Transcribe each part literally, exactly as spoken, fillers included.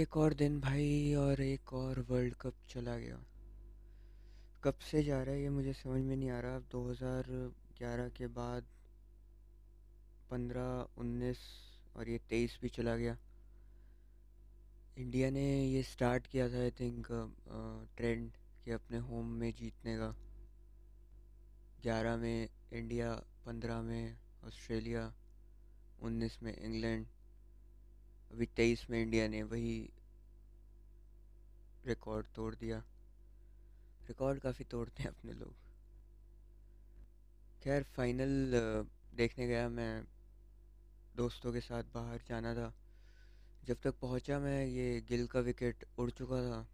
एक और दिन भाई और एक और वर्ल्ड कप चला गया। कब से जा रहा है ये मुझे समझ में नहीं आ रहा। दो हज़ार ग्यारह के बाद पंद्रह, उन्नीस और ये तेईस भी चला गया। इंडिया ने ये स्टार्ट किया था आई थिंक ट्रेंड कि अपने होम में जीतने का। ग्यारह में इंडिया, पंद्रह में ऑस्ट्रेलिया, उन्नीस में इंग्लैंड, अभी तेईस में इंडिया ने वही रिकॉर्ड तोड़ दिया। रिकॉर्ड काफ़ी तोड़ते हैं अपने लोग। खैर फाइनल देखने गया मैं, दोस्तों के साथ बाहर जाना था। जब तक पहुंचा मैं ये गिल का विकेट उड़ चुका था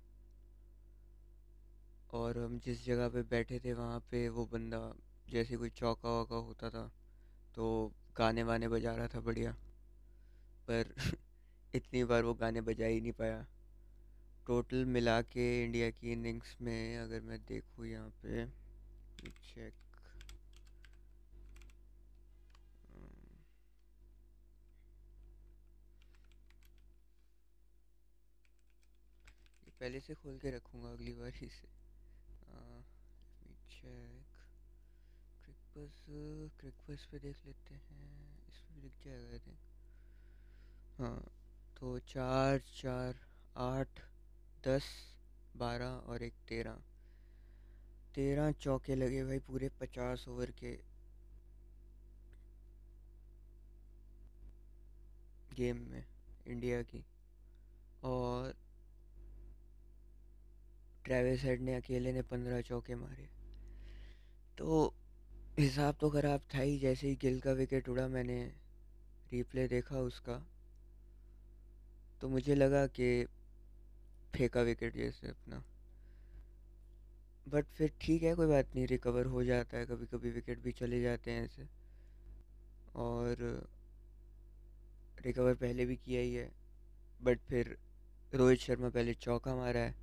और हम जिस जगह पे बैठे थे वहाँ पे वो बंदा जैसे कोई चौका वौका होता था तो गाने वाने बजा रहा था बढ़िया, पर इतनी बार वो गाने बजा ही नहीं पाया। टोटल मिला के इंडिया की इनिंग्स में अगर मैं देखूँ यहाँ पे चेक, ये पहले से खोल के रखूँगा अगली बार ही से। चेक क्रिकबज़, क्रिकबज़ पे देख लेते हैं, इसमें लिख जाएगा आई थिंक। हाँ तो चार चार आठ दस बारह और एक तेरह तेरह चौके लगे भाई पूरे पचास ओवर के गेम में इंडिया की। और ट्रेविस हेड ने अकेले ने पंद्रह चौके मारे, तो हिसाब तो ख़राब था ही। जैसे ही गिल का विकेट उड़ा मैंने रिप्ले देखा उसका, तो मुझे लगा कि फेंका विकेट जैसे अपना, बट फिर ठीक है कोई बात नहीं, रिकवर हो जाता है। कभी कभी विकेट भी चले जाते हैं ऐसे, और रिकवर पहले भी किया ही है। बट फिर रोहित शर्मा पहले चौका मारा है,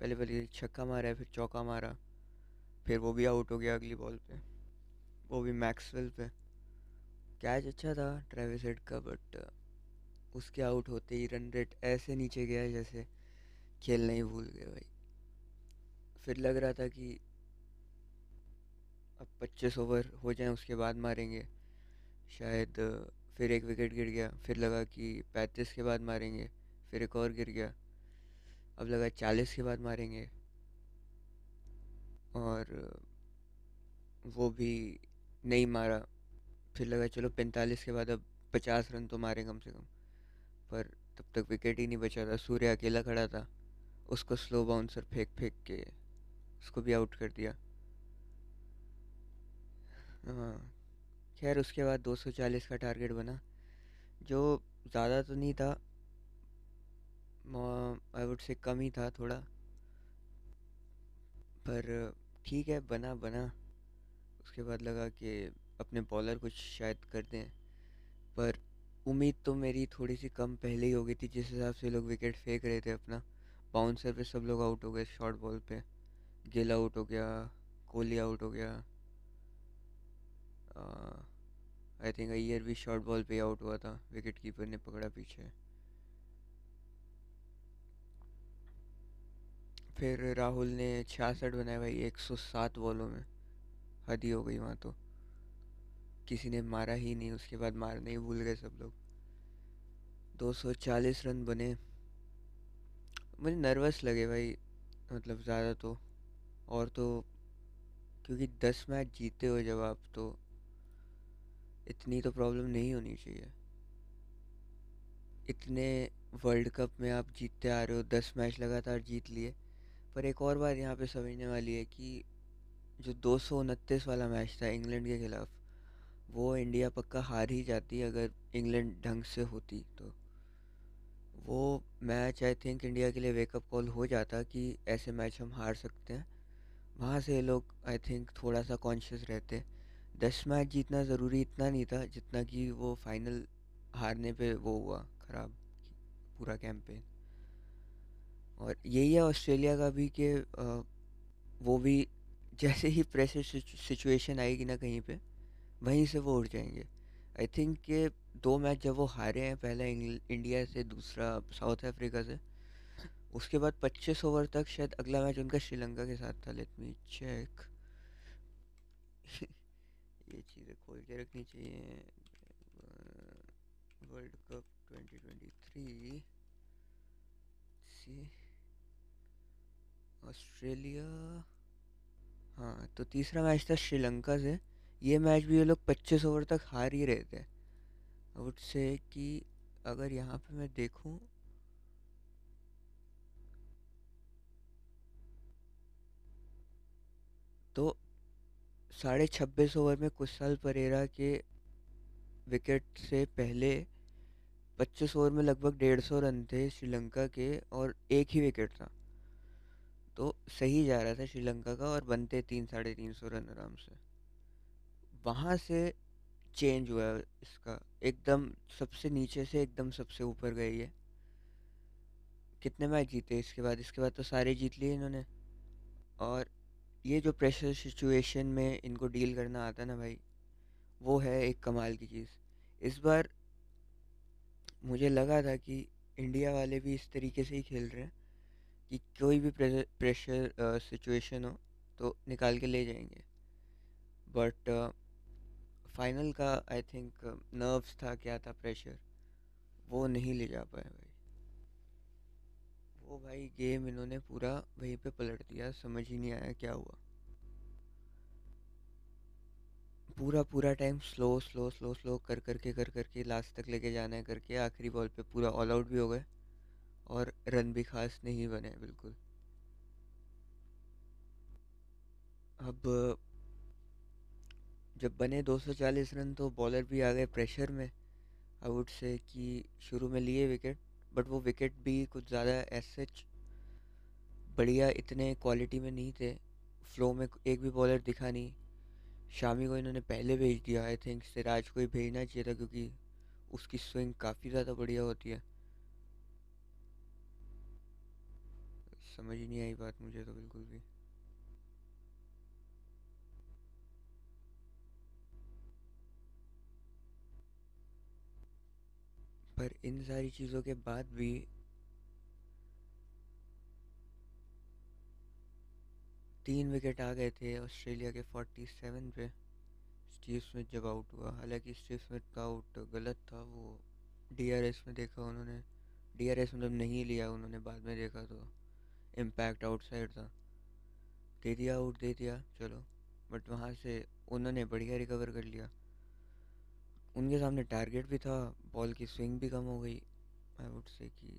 पहले पहले छक्का मारा है, फिर चौका मारा, फिर वो भी आउट हो गया अगली बॉल पे, वो भी मैक्सवेल पे। कैच अच्छा था ट्रेविस हेड का, बट उसके आउट होते ही रन रेट ऐसे नीचे गया जैसे खेलना ही भूल गए भाई। फिर लग रहा था कि अब पच्चीस ओवर हो जाएं उसके बाद मारेंगे शायद, फिर एक विकेट गिर गया। फिर लगा कि पैंतीस के बाद मारेंगे, फिर एक और गिर गया। अब लगा चालीस के बाद मारेंगे, और वो भी नहीं मारा। फिर लगा चलो पैंतालीस के बाद अब पचास रन तो मारें कम से कम, पर तब तक विकेट ही नहीं बचा था। सूर्य अकेला खड़ा था, उसको स्लो बाउंसर फेंक फेंक के उसको भी आउट कर दिया। हाँ खैर उसके बाद दो सौ चालीस का टारगेट बना, जो ज़्यादा तो नहीं था, आई वुड से कम ही था थोड़ा, पर ठीक है बना बना। उसके बाद लगा कि अपने बॉलर कुछ शायद कर दें, पर उम्मीद तो मेरी थोड़ी सी कम पहले ही हो गई थी। जिस हिसाब से लोग विकेट फेंक रहे थे अपना, बाउंसर पे सब लोग आउट हो गए, शॉर्ट बॉल पे गिल आउट हो गया, कोहली आउट हो गया, आई थिंक अय्यर भी शॉर्ट बॉल पे आउट हुआ था, विकेट कीपर ने पकड़ा पीछे। फिर राहुल ने छियासठ बनाए भाई एक सौ सात बॉलों में, हद ही हो गई वहाँ तो, किसी ने मारा ही नहीं। उसके बाद मारने ही भूल गए सब लोग। दो सौ चालीस रन बने, मुझे नर्वस लगे भाई, मतलब ज़्यादा तो, और तो क्योंकि दस मैच जीते हो जब आप, तो इतनी तो प्रॉब्लम नहीं होनी चाहिए। इतने वर्ल्ड कप में आप जीतते आ रहे हो, दस मैच लगातार जीत लिए। पर एक और बात यहाँ पे समझने वाली है कि जो दो सौ उनतीस वाला मैच था इंग्लैंड के खिलाफ, वो इंडिया पक्का हार ही जाती अगर इंग्लैंड ढंग से होती तो। वो मैच आई थिंक इंडिया के लिए वेकअप कॉल हो जाता कि ऐसे मैच हम हार सकते हैं। वहाँ से लोग आई थिंक थोड़ा सा कॉन्शियस रहते। दस मैच जीतना ज़रूरी इतना नहीं था जितना कि वो फाइनल हारने पे वो हुआ ख़राब पूरा कैंपेन। और यही है ऑस्ट्रेलिया का भी कि वो भी जैसे ही प्रेशर सिचुएशन आएगी ना कहीं पर, वहीं से वो उड़ जाएंगे। आई थिंक ये दो मैच जब वो हारे हैं, पहला इंडिया से, दूसरा साउथ अफ्रीका से, उसके बाद पच्चीस ओवर तक शायद अगला मैच उनका श्रीलंका के साथ था। लेट मी चेक ये चीज़ें खोल के रखनी चाहिए। World cup twenty twenty three, see Australia, हाँ तो तीसरा मैच था श्रीलंका से। ये मैच भी ये लोग पच्चीस ओवर तक हार ही रहे थे। आई वुड से कि अगर यहाँ पे मैं देखूँ, तो साढ़े छब्बीस ओवर में कुशल परेरा के विकेट से पहले पच्चीस ओवर में लगभग डेढ़ सौ रन थे श्रीलंका के और एक ही विकेट था, तो सही जा रहा था श्रीलंका का और बनते तीन साढ़े तीन सौ रन आराम से। वहाँ से चेंज हुआ इसका, एकदम सबसे नीचे से एकदम सबसे ऊपर गई है। कितने मैच जीते इसके बाद? इसके बाद तो सारे जीत लिए इन्होंने। और ये जो प्रेशर सिचुएशन में इनको डील करना आता ना भाई, वो है एक कमाल की चीज़। इस बार मुझे लगा था कि इंडिया वाले भी इस तरीके से ही खेल रहे हैं कि कोई भी प्रेशर प्रेशर सिचुएशन हो तो निकाल के ले जाएंगे, बट फाइनल का आई थिंक नर्व्स था, क्या था प्रेशर, वो नहीं ले जा पाए भाई। वो भाई गेम इन्होंने पूरा वहीं पे पलट दिया, समझ ही नहीं आया क्या हुआ। पूरा पूरा time slow slow slow slow कर करके कर करके लास्ट तक लेके जाना है करके, आखिरी बॉल पे पूरा ऑल आउट भी हो गए और रन भी खास नहीं बने बिल्कुल। अब जब बने दो सौ चालीस रन तो बॉलर भी आ गए प्रेशर में। आई वुड से कि शुरू में लिए विकेट, बट वो विकेट भी कुछ ज़्यादा ऐसे बढ़िया इतने क्वालिटी में नहीं थे। फ्लो में एक भी बॉलर दिखा नहीं। शामी को इन्होंने पहले भेज दिया, आई थिंक सिराज को ही भेजना चाहिए था क्योंकि उसकी स्विंग काफ़ी ज़्यादा बढ़िया होती है। समझ ही नहीं आई बात मुझे तो बिल्कुल भी। पर इन सारी चीज़ों के बाद भी तीन विकेट आ गए थे ऑस्ट्रेलिया के सैंतालीस पे। स्टीव स्मिथ जब आउट हुआ, हालांकि स्टीव स्मिथ का आउट गलत था, वो डीआरएस में देखा उन्होंने, डीआरएस मतलब नहीं लिया उन्होंने, बाद में देखा तो इम्पैक्ट आउटसाइड था, दे दिया आउट, दे दिया चलो, बट वहाँ से उन्होंने बढ़िया रिकवर कर लिया। उनके सामने टारगेट भी था, बॉल की स्विंग भी कम हो गई। आई वुड से कि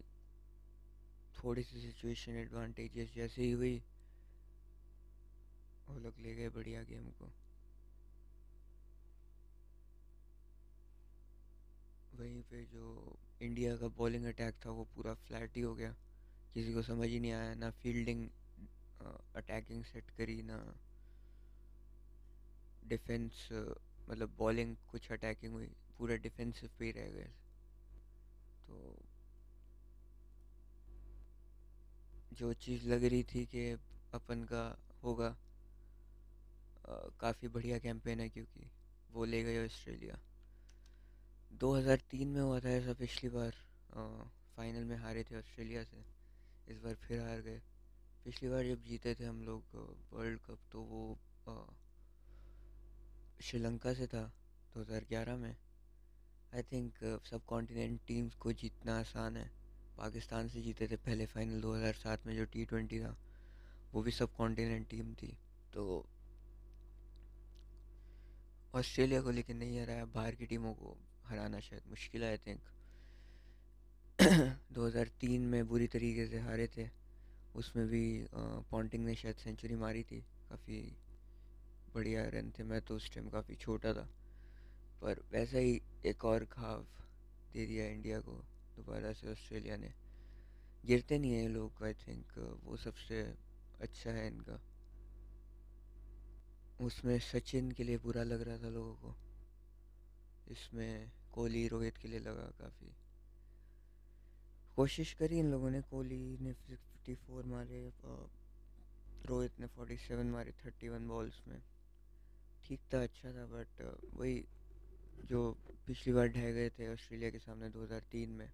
थोड़ी सी सिचुएशन एडवांटेजेस जैसे ही हुई, वो लोग ले गए बढ़िया गेम को। वहीं पे जो इंडिया का बॉलिंग अटैक था वो पूरा फ्लैट ही हो गया, किसी को समझ ही नहीं आया, ना फील्डिंग अटैकिंग सेट करी, ना डिफेंस मतलब बॉलिंग कुछ अटैकिंग हुई, पूरा डिफेंसिव पे ही रह गए। तो जो चीज़ लग रही थी कि अपन का होगा, काफ़ी बढ़िया कैंपेन है क्योंकि वो ले गए ऑस्ट्रेलिया। दो हज़ार तीन में हुआ था ऐसा, पिछली बार फाइनल में हारे थे ऑस्ट्रेलिया से, इस बार फिर हार गए। पिछली बार जब जीते थे हम लोग वर्ल्ड कप तो वो आ, श्रीलंका से था दो हज़ार ग्यारह में। I think subcontinent teams को जीतना आसान है। पाकिस्तान से जीते थे पहले फाइनल दो हज़ार सात में, जो टी ट्वेंटी था, वो भी सब कॉन्टिनेंट टीम थी। तो ऑस्ट्रेलिया को लेकिन नहीं हराया, बाहर की टीमों को हराना शायद मुश्किल है। आई थिंक दो हज़ार तीन में बुरी तरीके से हारे थे, उसमें भी पॉन्टिंग ने शायद सेंचुरी मारी थी, काफ़ी बढ़िया रन थे। मैं तो उस टाइम काफ़ी छोटा था, पर वैसा ही एक और घाव दे दिया इंडिया को दोबारा से ऑस्ट्रेलिया ने। गिरते नहीं है लोग, आई थिंक वो सबसे अच्छा है इनका। उसमें सचिन के लिए बुरा लग रहा था लोगों को, इसमें कोहली रोहित के लिए लगा। काफ़ी कोशिश करी इन लोगों ने, कोहली ने फिफ्टी फोर मारे, रोहित ने फोर्टी सेवन मारे थर्टी वन बॉल्स में। ठीक था, अच्छा था, बट वही जो पिछली बार ढह गए थे ऑस्ट्रेलिया के सामने दो हज़ार तीन में,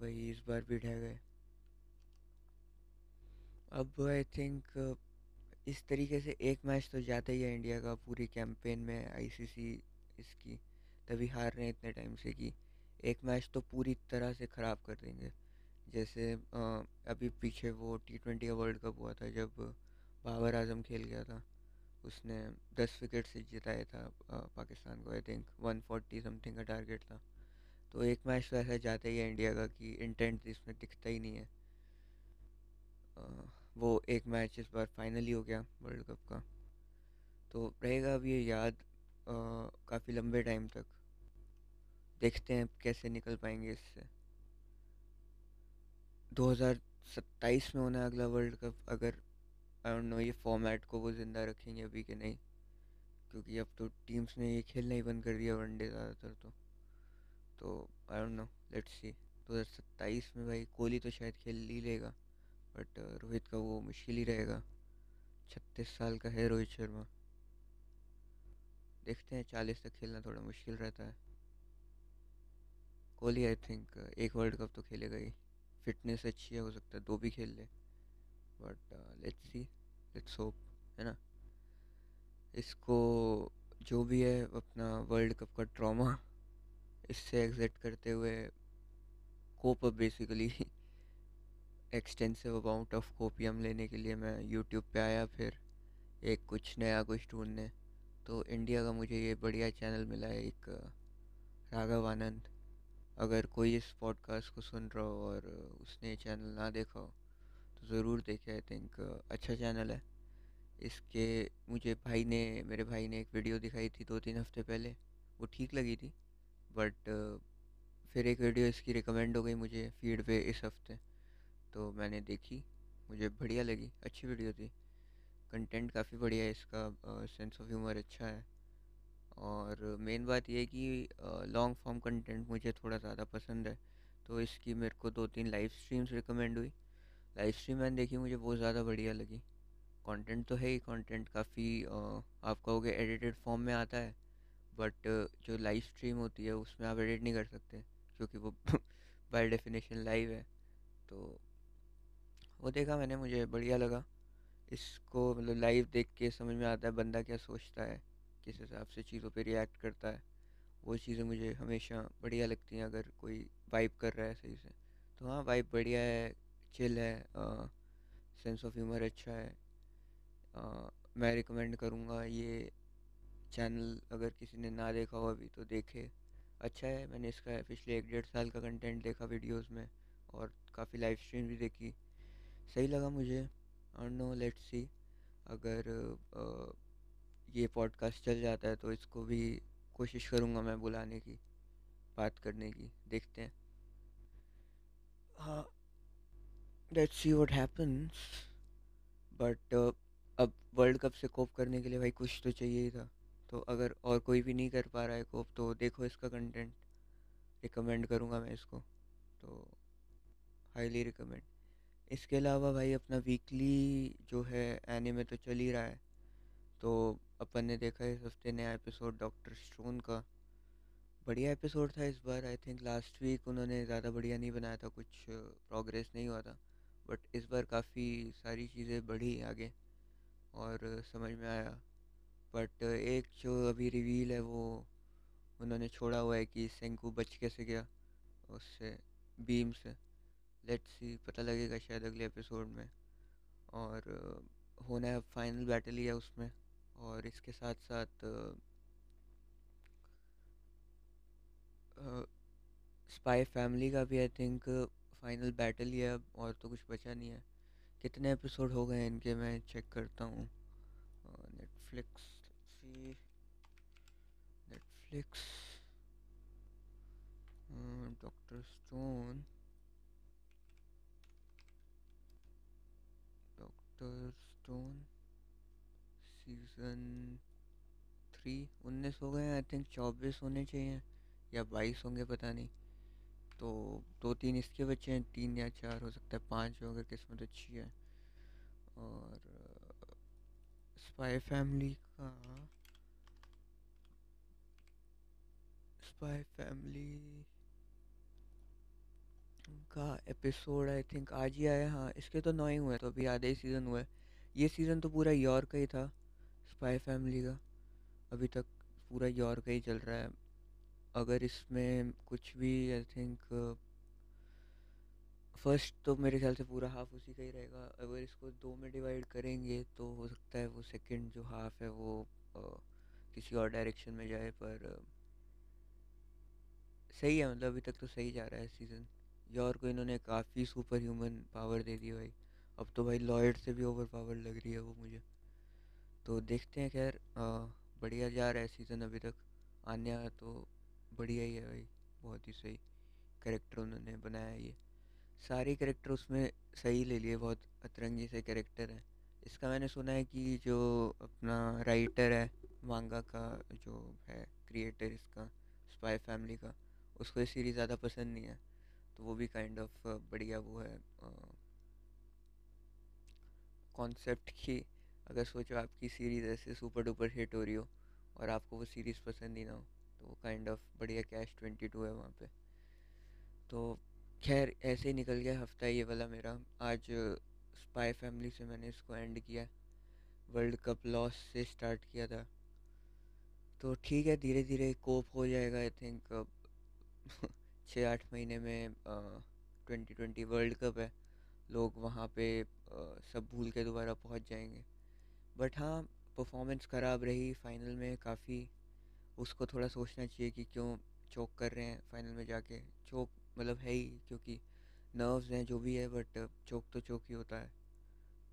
वही इस बार भी ढह गए। अब आई थिंक इस तरीके से एक मैच तो जाता ही है इंडिया का पूरी कैंपेन में आईसीसी इसकी, तभी हार रहे हैं इतने टाइम से कि एक मैच तो पूरी तरह से ख़राब कर देंगे। जैसे आ, अभी पीछे वो टी ट्वेंटी का वर्ल्ड कप हुआ था जब बाबर आजम खेल गया था, उसने दस विकेट से जिताया था आ, पाकिस्तान को। आई थिंक एक सौ चालीस समथिंग का टारगेट था। तो एक मैच तो ऐसा जाता ही है इंडिया का कि इंटेंट इसमें दिखता ही नहीं है। आ, वो एक मैच इस बार फाइनली हो गया वर्ल्ड कप का, तो रहेगा अब ये याद काफ़ी लंबे टाइम तक। देखते हैं कैसे निकल पाएंगे इससे। दो हज़ार सत्ताईस में होना अगला वर्ल्ड कप, अगर आई डोंट नो ये फॉर्मेट को वो ज़िंदा रखेंगे अभी के नहीं, क्योंकि अब तो टीम्स ने ये खेलना ही बंद कर दिया वनडे ज़्यादातर। तो तो I don't know, let's see. दो हज़ार सत्ताईस में भाई कोहली तो शायद खेल ही लेगा, बट रोहित का वो मुश्किल ही रहेगा। छत्तीस साल का है रोहित शर्मा, देखते हैं। चालीस तक खेलना थोड़ा मुश्किल रहता है। कोहली आई थिंक एक वर्ल्ड कप तो खेलेगा ही, फिटनेस अच्छी है, हो सकता है दो भी खेल ले, but let's see, let's hope, है ना। इसको जो भी है अपना वर्ल्ड कप का ट्रॉमा, इससे एग्जिट करते हुए cope up basically extensive amount of copium लेने के लिए मैं यूट्यूब पे आया, फिर एक कुछ नया कुछ ढूंढने। तो इंडिया का मुझे ये बढ़िया चैनल मिला है एक, राघव आनंद। अगर कोई इस पॉडकास्ट को सुन रहा हो और उसने चैनल ना देखा हो तो ज़रूर देखे। आई थिंक अच्छा चैनल है। इसके मुझे भाई ने मेरे भाई ने एक वीडियो दिखाई थी दो तीन हफ्ते पहले, वो ठीक लगी थी, बट फिर एक वीडियो इसकी रिकमेंड हो गई मुझे फीड पे इस हफ्ते, तो मैंने देखी, मुझे बढ़िया लगी, अच्छी वीडियो थी, कंटेंट काफ़ी बढ़िया है इसका, सेंस ऑफ ह्यूमर अच्छा है। और मेन बात यह है कि लॉन्ग फॉर्म कंटेंट मुझे थोड़ा ज़्यादा पसंद है, तो इसकी मेरे को दो तीन लाइव स्ट्रीम्स रिकमेंड हुई। लाइव स्ट्रीम मैंने देखी, मुझे बहुत ज़्यादा बढ़िया लगी। कंटेंट तो है ही, कंटेंट काफ़ी आप कहोगे एडिटेड फॉर्म में आता है, बट जो लाइव स्ट्रीम होती है उसमें आप एडिट नहीं कर सकते क्योंकि वो बाय डेफिनेशन लाइव है। तो वो देखा मैंने, मुझे बढ़िया लगा। इसको मतलब लाइव देख के समझ में आता है बंदा क्या सोचता है, किस हिसाब से चीज़ों पे रिएक्ट करता है, वो चीज़ें मुझे हमेशा बढ़िया लगती हैं। अगर कोई वाइब कर रहा है सही से तो हाँ, वाइब बढ़िया है, चिल है, सेंस ऑफ ह्यूमर अच्छा है। आ, मैं रिकमेंड करूँगा ये चैनल, अगर किसी ने ना देखा हो अभी तो देखे, अच्छा है। मैंने इसका पिछले एक डेढ़ साल का कंटेंट देखा वीडियोज़ में, और काफ़ी लाइव स्ट्रीम भी देखी, सही लगा मुझे। और नो लेट्स सी, अगर आ, ये पॉडकास्ट चल जाता है तो इसको भी कोशिश करूँगा मैं बुलाने की, बात करने की, देखते हैं। हाँ, let's see what happens. But अब वर्ल्ड कप से कोप करने के लिए भाई कुछ तो चाहिए ही था, तो अगर और कोई भी नहीं कर पा रहा है कोप तो देखो इसका कंटेंट, रिकमेंड करूँगा मैं इसको, तो हाईली रिकमेंड। इसके अलावा भाई अपना वीकली जो है एनीमे तो चल ही रहा है, तो अपन ने देखा इस हफ्ते नया एपिसोड डॉक्टर स्टोन का, बढ़िया एपिसोड था इस बार। आई थिंक लास्ट वीक उन्होंने ज़्यादा बढ़िया नहीं बनाया था, कुछ प्रोग्रेस नहीं हुआ था, बट इस बार काफ़ी सारी चीज़ें बढ़ी आगे और समझ में आया। बट एक जो अभी रिवील है वो उन्होंने छोड़ा हुआ है कि सेंकू बच कैसे गया उससे, बीम से। लेट्स सी, पता लगेगा शायद अगले एपिसोड में। और होना है फाइनल बैटल ही है उसमें, और इसके साथ साथ स्पाई फैमिली का भी आई थिंक फाइनल बैटल ही है अब, और तो कुछ बचा नहीं है। कितने एपिसोड हो गए हैं इनके, मैं चेक करता हूँ। Netflix see Netflix doctor stone doctor stone season three उन्नीस हो गए हैं आई थिंक, चौबीस होने चाहिए या बाईस होंगे पता नहीं। तो दो तीन इसके बच्चे हैं, तीन या चार हो सकता है, पाँच हो अगर किस्मत अच्छी है। और स्पाई फैमिली का स्पाई फैमिली का एपिसोड आई थिंक आज ही आया। हाँ, इसके तो नौ ही हुए, तो अभी आधे ही सीज़न हुआ है। ये सीज़न तो पूरा यॉर का ही था स्पाई फैमिली का, अभी तक पूरा यॉर का ही चल रहा है। अगर इसमें कुछ भी आई थिंक फर्स्ट तो मेरे ख्याल से पूरा हाफ उसी का ही रहेगा। अगर इसको दो में डिवाइड करेंगे तो हो सकता है वो सेकंड जो हाफ है वो आ, किसी और डायरेक्शन में जाए, पर आ, सही है, मतलब अभी तक तो सही जा रहा है सीज़न। यॉर को इन्होंने काफ़ी सुपर ह्यूमन पावर दे दी भाई, अब तो भाई लॉयड से भी ओवर पावर लग रही है वो मुझे। तो देखते हैं, खैर बढ़िया जा रहा है सीज़न अभी तक। आन्या तो बढ़िया ही है भाई, बहुत ही सही कैरेक्टर उन्होंने बनाया। ये सारे कैरेक्टर उसमें सही ले लिए, बहुत अतरंगी से कैरेक्टर हैं। इसका मैंने सुना है कि जो अपना राइटर है मांगा का, जो है क्रिएटर इसका स्पाई फैमिली का, उसको ये सीरीज़ ज़्यादा पसंद नहीं है, तो वो भी काइंड ऑफ बढ़िया वो है कॉन्सेप्ट की। अगर सोचो आपकी सीरीज़ ऐसे सुपर डुपर हिट हो रही हो और आपको वो सीरीज़ पसंद ही ना हो, तो वो काइंड ऑफ बढ़िया कैश ट्वेंटी टू है वहाँ पे। तो खैर ऐसे ही निकल गया हफ्ता ये वाला मेरा। आज स्पाई फैमिली से मैंने इसको एंड किया, वर्ल्ड कप लॉस से स्टार्ट किया था। तो ठीक है, धीरे धीरे कोप हो जाएगा आई थिंक। छः आठ महीने में ट्वेंटी ट्वेंटी वर्ल्ड कप है, लोग वहाँ पे आ, सब भूल के दोबारा पहुँच जाएंगे। बट हाँ, परफॉर्मेंस ख़राब रही फाइनल में काफ़ी, उसको थोड़ा सोचना चाहिए कि क्यों चोक कर रहे हैं फाइनल में जाके। चोक मतलब है ही, क्योंकि नर्व्स हैं जो भी है, बट चोक तो चोक ही होता है,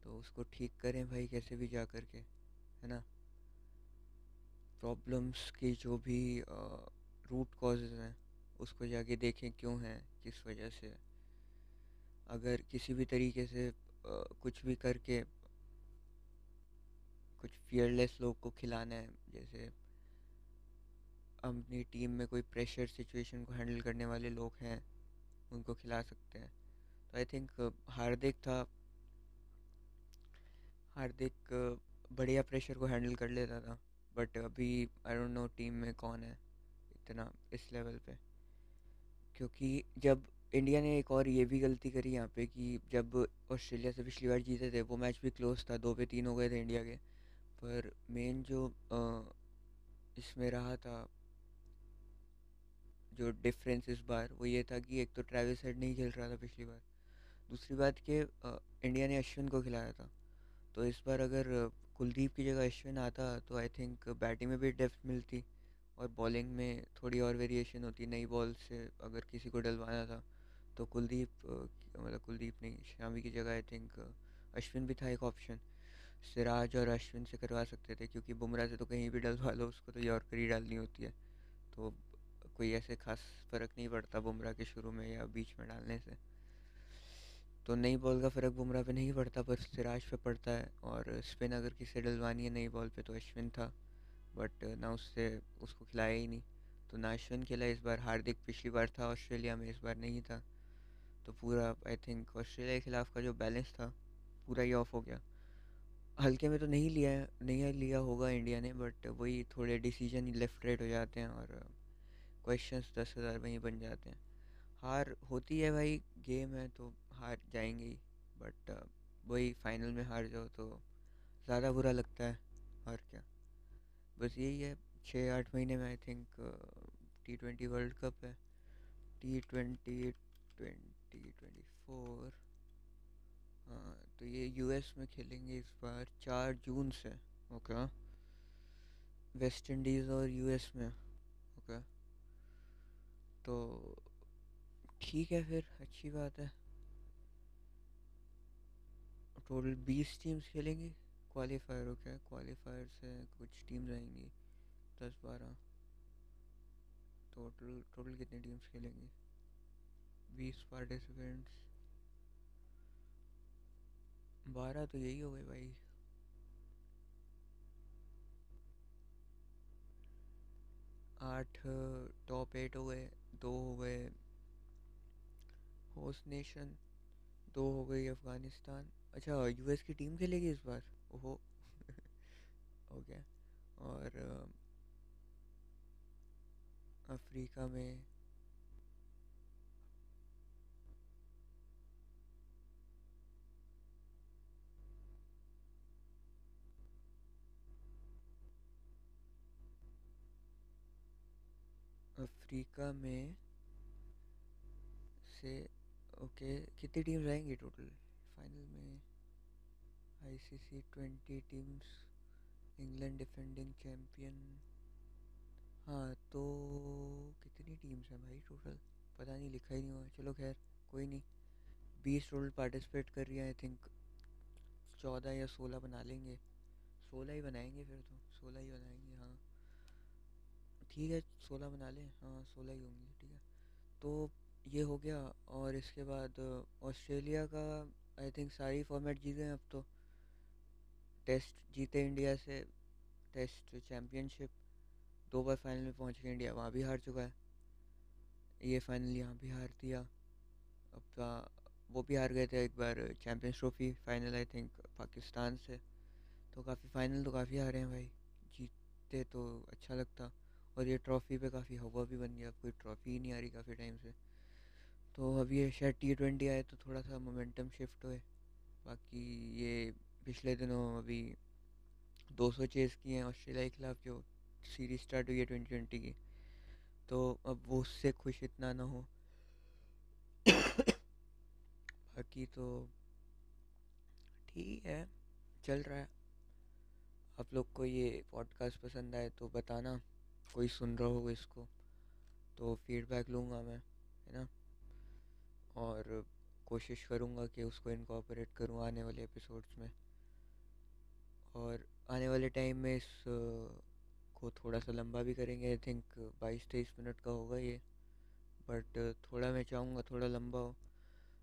तो उसको ठीक करें भाई कैसे भी जा कर के, है ना। प्रॉब्लम्स की जो भी रूट कॉजेज़ हैं उसको जाके देखें क्यों है, किस वजह से। अगर किसी भी तरीके से आ, कुछ भी करके कुछ फियरलेस लोग को खिलाना है, जैसे अपनी टीम में कोई प्रेशर सिचुएशन को हैंडल करने वाले लोग हैं, उनको खिला सकते हैं। तो आई थिंक हार्दिक था, हार्दिक बढ़िया प्रेशर को हैंडल कर लेता था, बट अभी आई डोंट नो टीम में कौन है इतना इस लेवल पे। क्योंकि जब इंडिया ने एक और ये भी गलती करी यहाँ पे कि जब ऑस्ट्रेलिया से पिछली बार जीते थे, वो मैच भी क्लोज था, दो पे तीन हो गए थे इंडिया के, पर मेन जो इसमें रहा था जो डिफरेंस इस बार, वो ये था कि एक तो ट्रैविस हेड नहीं खेल रहा था पिछली बार, दूसरी बात कि इंडिया ने अश्विन को खिलाया था। तो इस बार अगर कुलदीप की जगह अश्विन आता तो आई थिंक बैटिंग में भी डेप्थ मिलती और बॉलिंग में थोड़ी और वेरिएशन होती। नई बॉल से अगर किसी को डलवाना था तो कुलदीप मतलब कुलदीप नहीं शामी की जगह आई थिंक अश्विन भी था एक ऑप्शन, सिराज और अश्विन से करवा सकते थे, क्योंकि बुमराह से तो कहीं भी डलवा लो उसको तो यॉर्कर ही डालनी होती है, तो कोई ऐसे खास फ़र्क नहीं पड़ता बुमराह के शुरू में या बीच में डालने से। तो नई बॉल का फ़र्क बुमराह पर नहीं पड़ता पर सिराज पर पड़ता है, और स्पिन अगर किसी से डलवानी है नई बॉल पर तो अश्विन था, बट ना उससे उसको खिलाया ही नहीं, तो ना अश्विन खेला इस बार। हार्दिक पिछली बार था ऑस्ट्रेलिया में, इस बार नहीं था, तो पूरा आई थिंक ऑस्ट्रेलिया के ख़िलाफ़ का जो बैलेंस था पूरा ही ऑफ हो गया। हल्के में तो नहीं लिया नहीं लिया होगा इंडिया ने, बट वही थोड़े डिसीजन लेफ्ट राइट हो जाते हैं और क्वेश्चंस दस हज़ार वहीं बन जाते हैं। हार होती है भाई, गेम है तो हार जाएंगे ही, बट वही फाइनल में हार जाओ तो ज़्यादा बुरा लगता है। और क्या, बस यही है, छः आठ महीने में I think T twenty world cup है, T twenty twenty twenty four हाँ, तो ये यूएस में खेलेंगे इस बार चार जून से। ओके, वेस्ट इंडीज़ और यूएस में। ओके, तो ठीक है फिर, अच्छी बात है। टोटल बीस टीम्स खेलेंगी, क्वालीफायर हो क्या, क्वालीफायर से कुछ टीम्स आएंगी दस बारह, टोटल टोटल कितनी टीम्स खेलेंगी, बीस पार्टिसिपेंट्स, बारह तो यही हो गए भाई। आठ टॉप एट हो गए, दो हो गए होस्ट नेशन, दो हो गई अफ़गानिस्तान। अच्छा, यूएस की टीम खेलेगी इस बार, ओहो हो गया। और अफ्रीका में, अफ्रीका में से ओके कितनी टीम रहेंगी टोटल फाइनल में? ICC twenty teams, England defending champion. हाँ तो कितनी टीम्स हैं भाई टोटल? पता नहीं, लिखा ही नहीं हुआ। चलो खैर कोई नहीं, बीस टोटल पार्टिसिपेट कर रही है। आई थिंक चौदह या सोलह बना लेंगे, सोलह ही बनाएंगे फिर तो, सोलह ही बनाएंगे। हाँ ठीक है सोलह बना लें, हाँ सोलह ही होंगे। ठीक है तो ये हो गया, और इसके बाद ऑस्ट्रेलिया का आई थिंक सारी फॉर्मेट जीत गए अब तो। टेस्ट जीते इंडिया से, टेस्ट चैम्पियनशिप, दो बार फाइनल में पहुंच गए इंडिया, वहाँ भी हार चुका है, ये फाइनल यहाँ भी हार दिया। अब वो भी हार गए थे एक बार champions trophy final I think Pakistan से, तो काफ़ी फाइनल तो काफ़ी हारे हैं भाई, जीतते तो अच्छा लगता। और ये ट्रॉफ़ी पे काफ़ी हवा भी बन गया, कोई ट्रॉफ़ी ही नहीं आ रही काफ़ी टाइम से, तो अब ये शायद टी ट्वेंटी आए तो थोड़ा सा मोमेंटम शिफ्ट हुए। बाकी ये पिछले दिनों अभी दो सौ चेज़ की हैं ऑस्ट्रेलिया के खिलाफ, जो सीरीज स्टार्ट हुई है ट्वेंटी ट्वेंटी की, तो अब वो उससे खुश इतना ना हो। बाकी तो ठीक है, चल रहा है। आप लोग को ये पॉडकास्ट पसंद आए तो बताना, कोई सुन रहा होगा इसको तो फीडबैक लूँगा मैं, है ना, और कोशिश करूँगा कि उसको इनकॉर्पोरेट करूँ आने वाले एपिसोड्स में। और आने वाले टाइम में इस को थोड़ा सा लंबा भी करेंगे, आई थिंक बाईस तेईस मिनट का होगा ये, बट थोड़ा मैं चाहूँगा थोड़ा लंबा हो,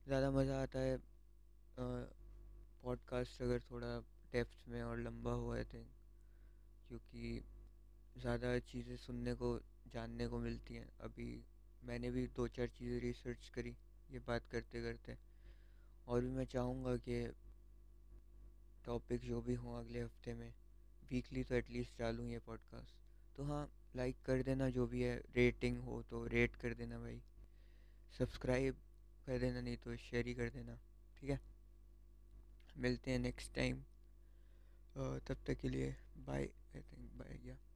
ज़्यादा मज़ा आता है पॉडकास्ट अगर थोड़ा डेप्थ में और लंबा हो आई थिंक, क्योंकि ज़्यादा चीज़ें सुनने को जानने को मिलती हैं। अभी मैंने भी दो चार चीज़ें रिसर्च करी ये बात करते करते, और भी मैं चाहूँगा कि टॉपिक जो भी हों अगले हफ्ते में वीकली तो एटलीस्ट डालूँ ये पॉडकास्ट। तो हाँ लाइक कर देना जो भी है, रेटिंग हो तो रेट कर देना भाई, सब्सक्राइब कर देना, नहीं तो शेयर ही कर देना। ठीक है मिलते हैं नेक्स्ट टाइम, तब तक के लिए बाय आई थिंक, बाय या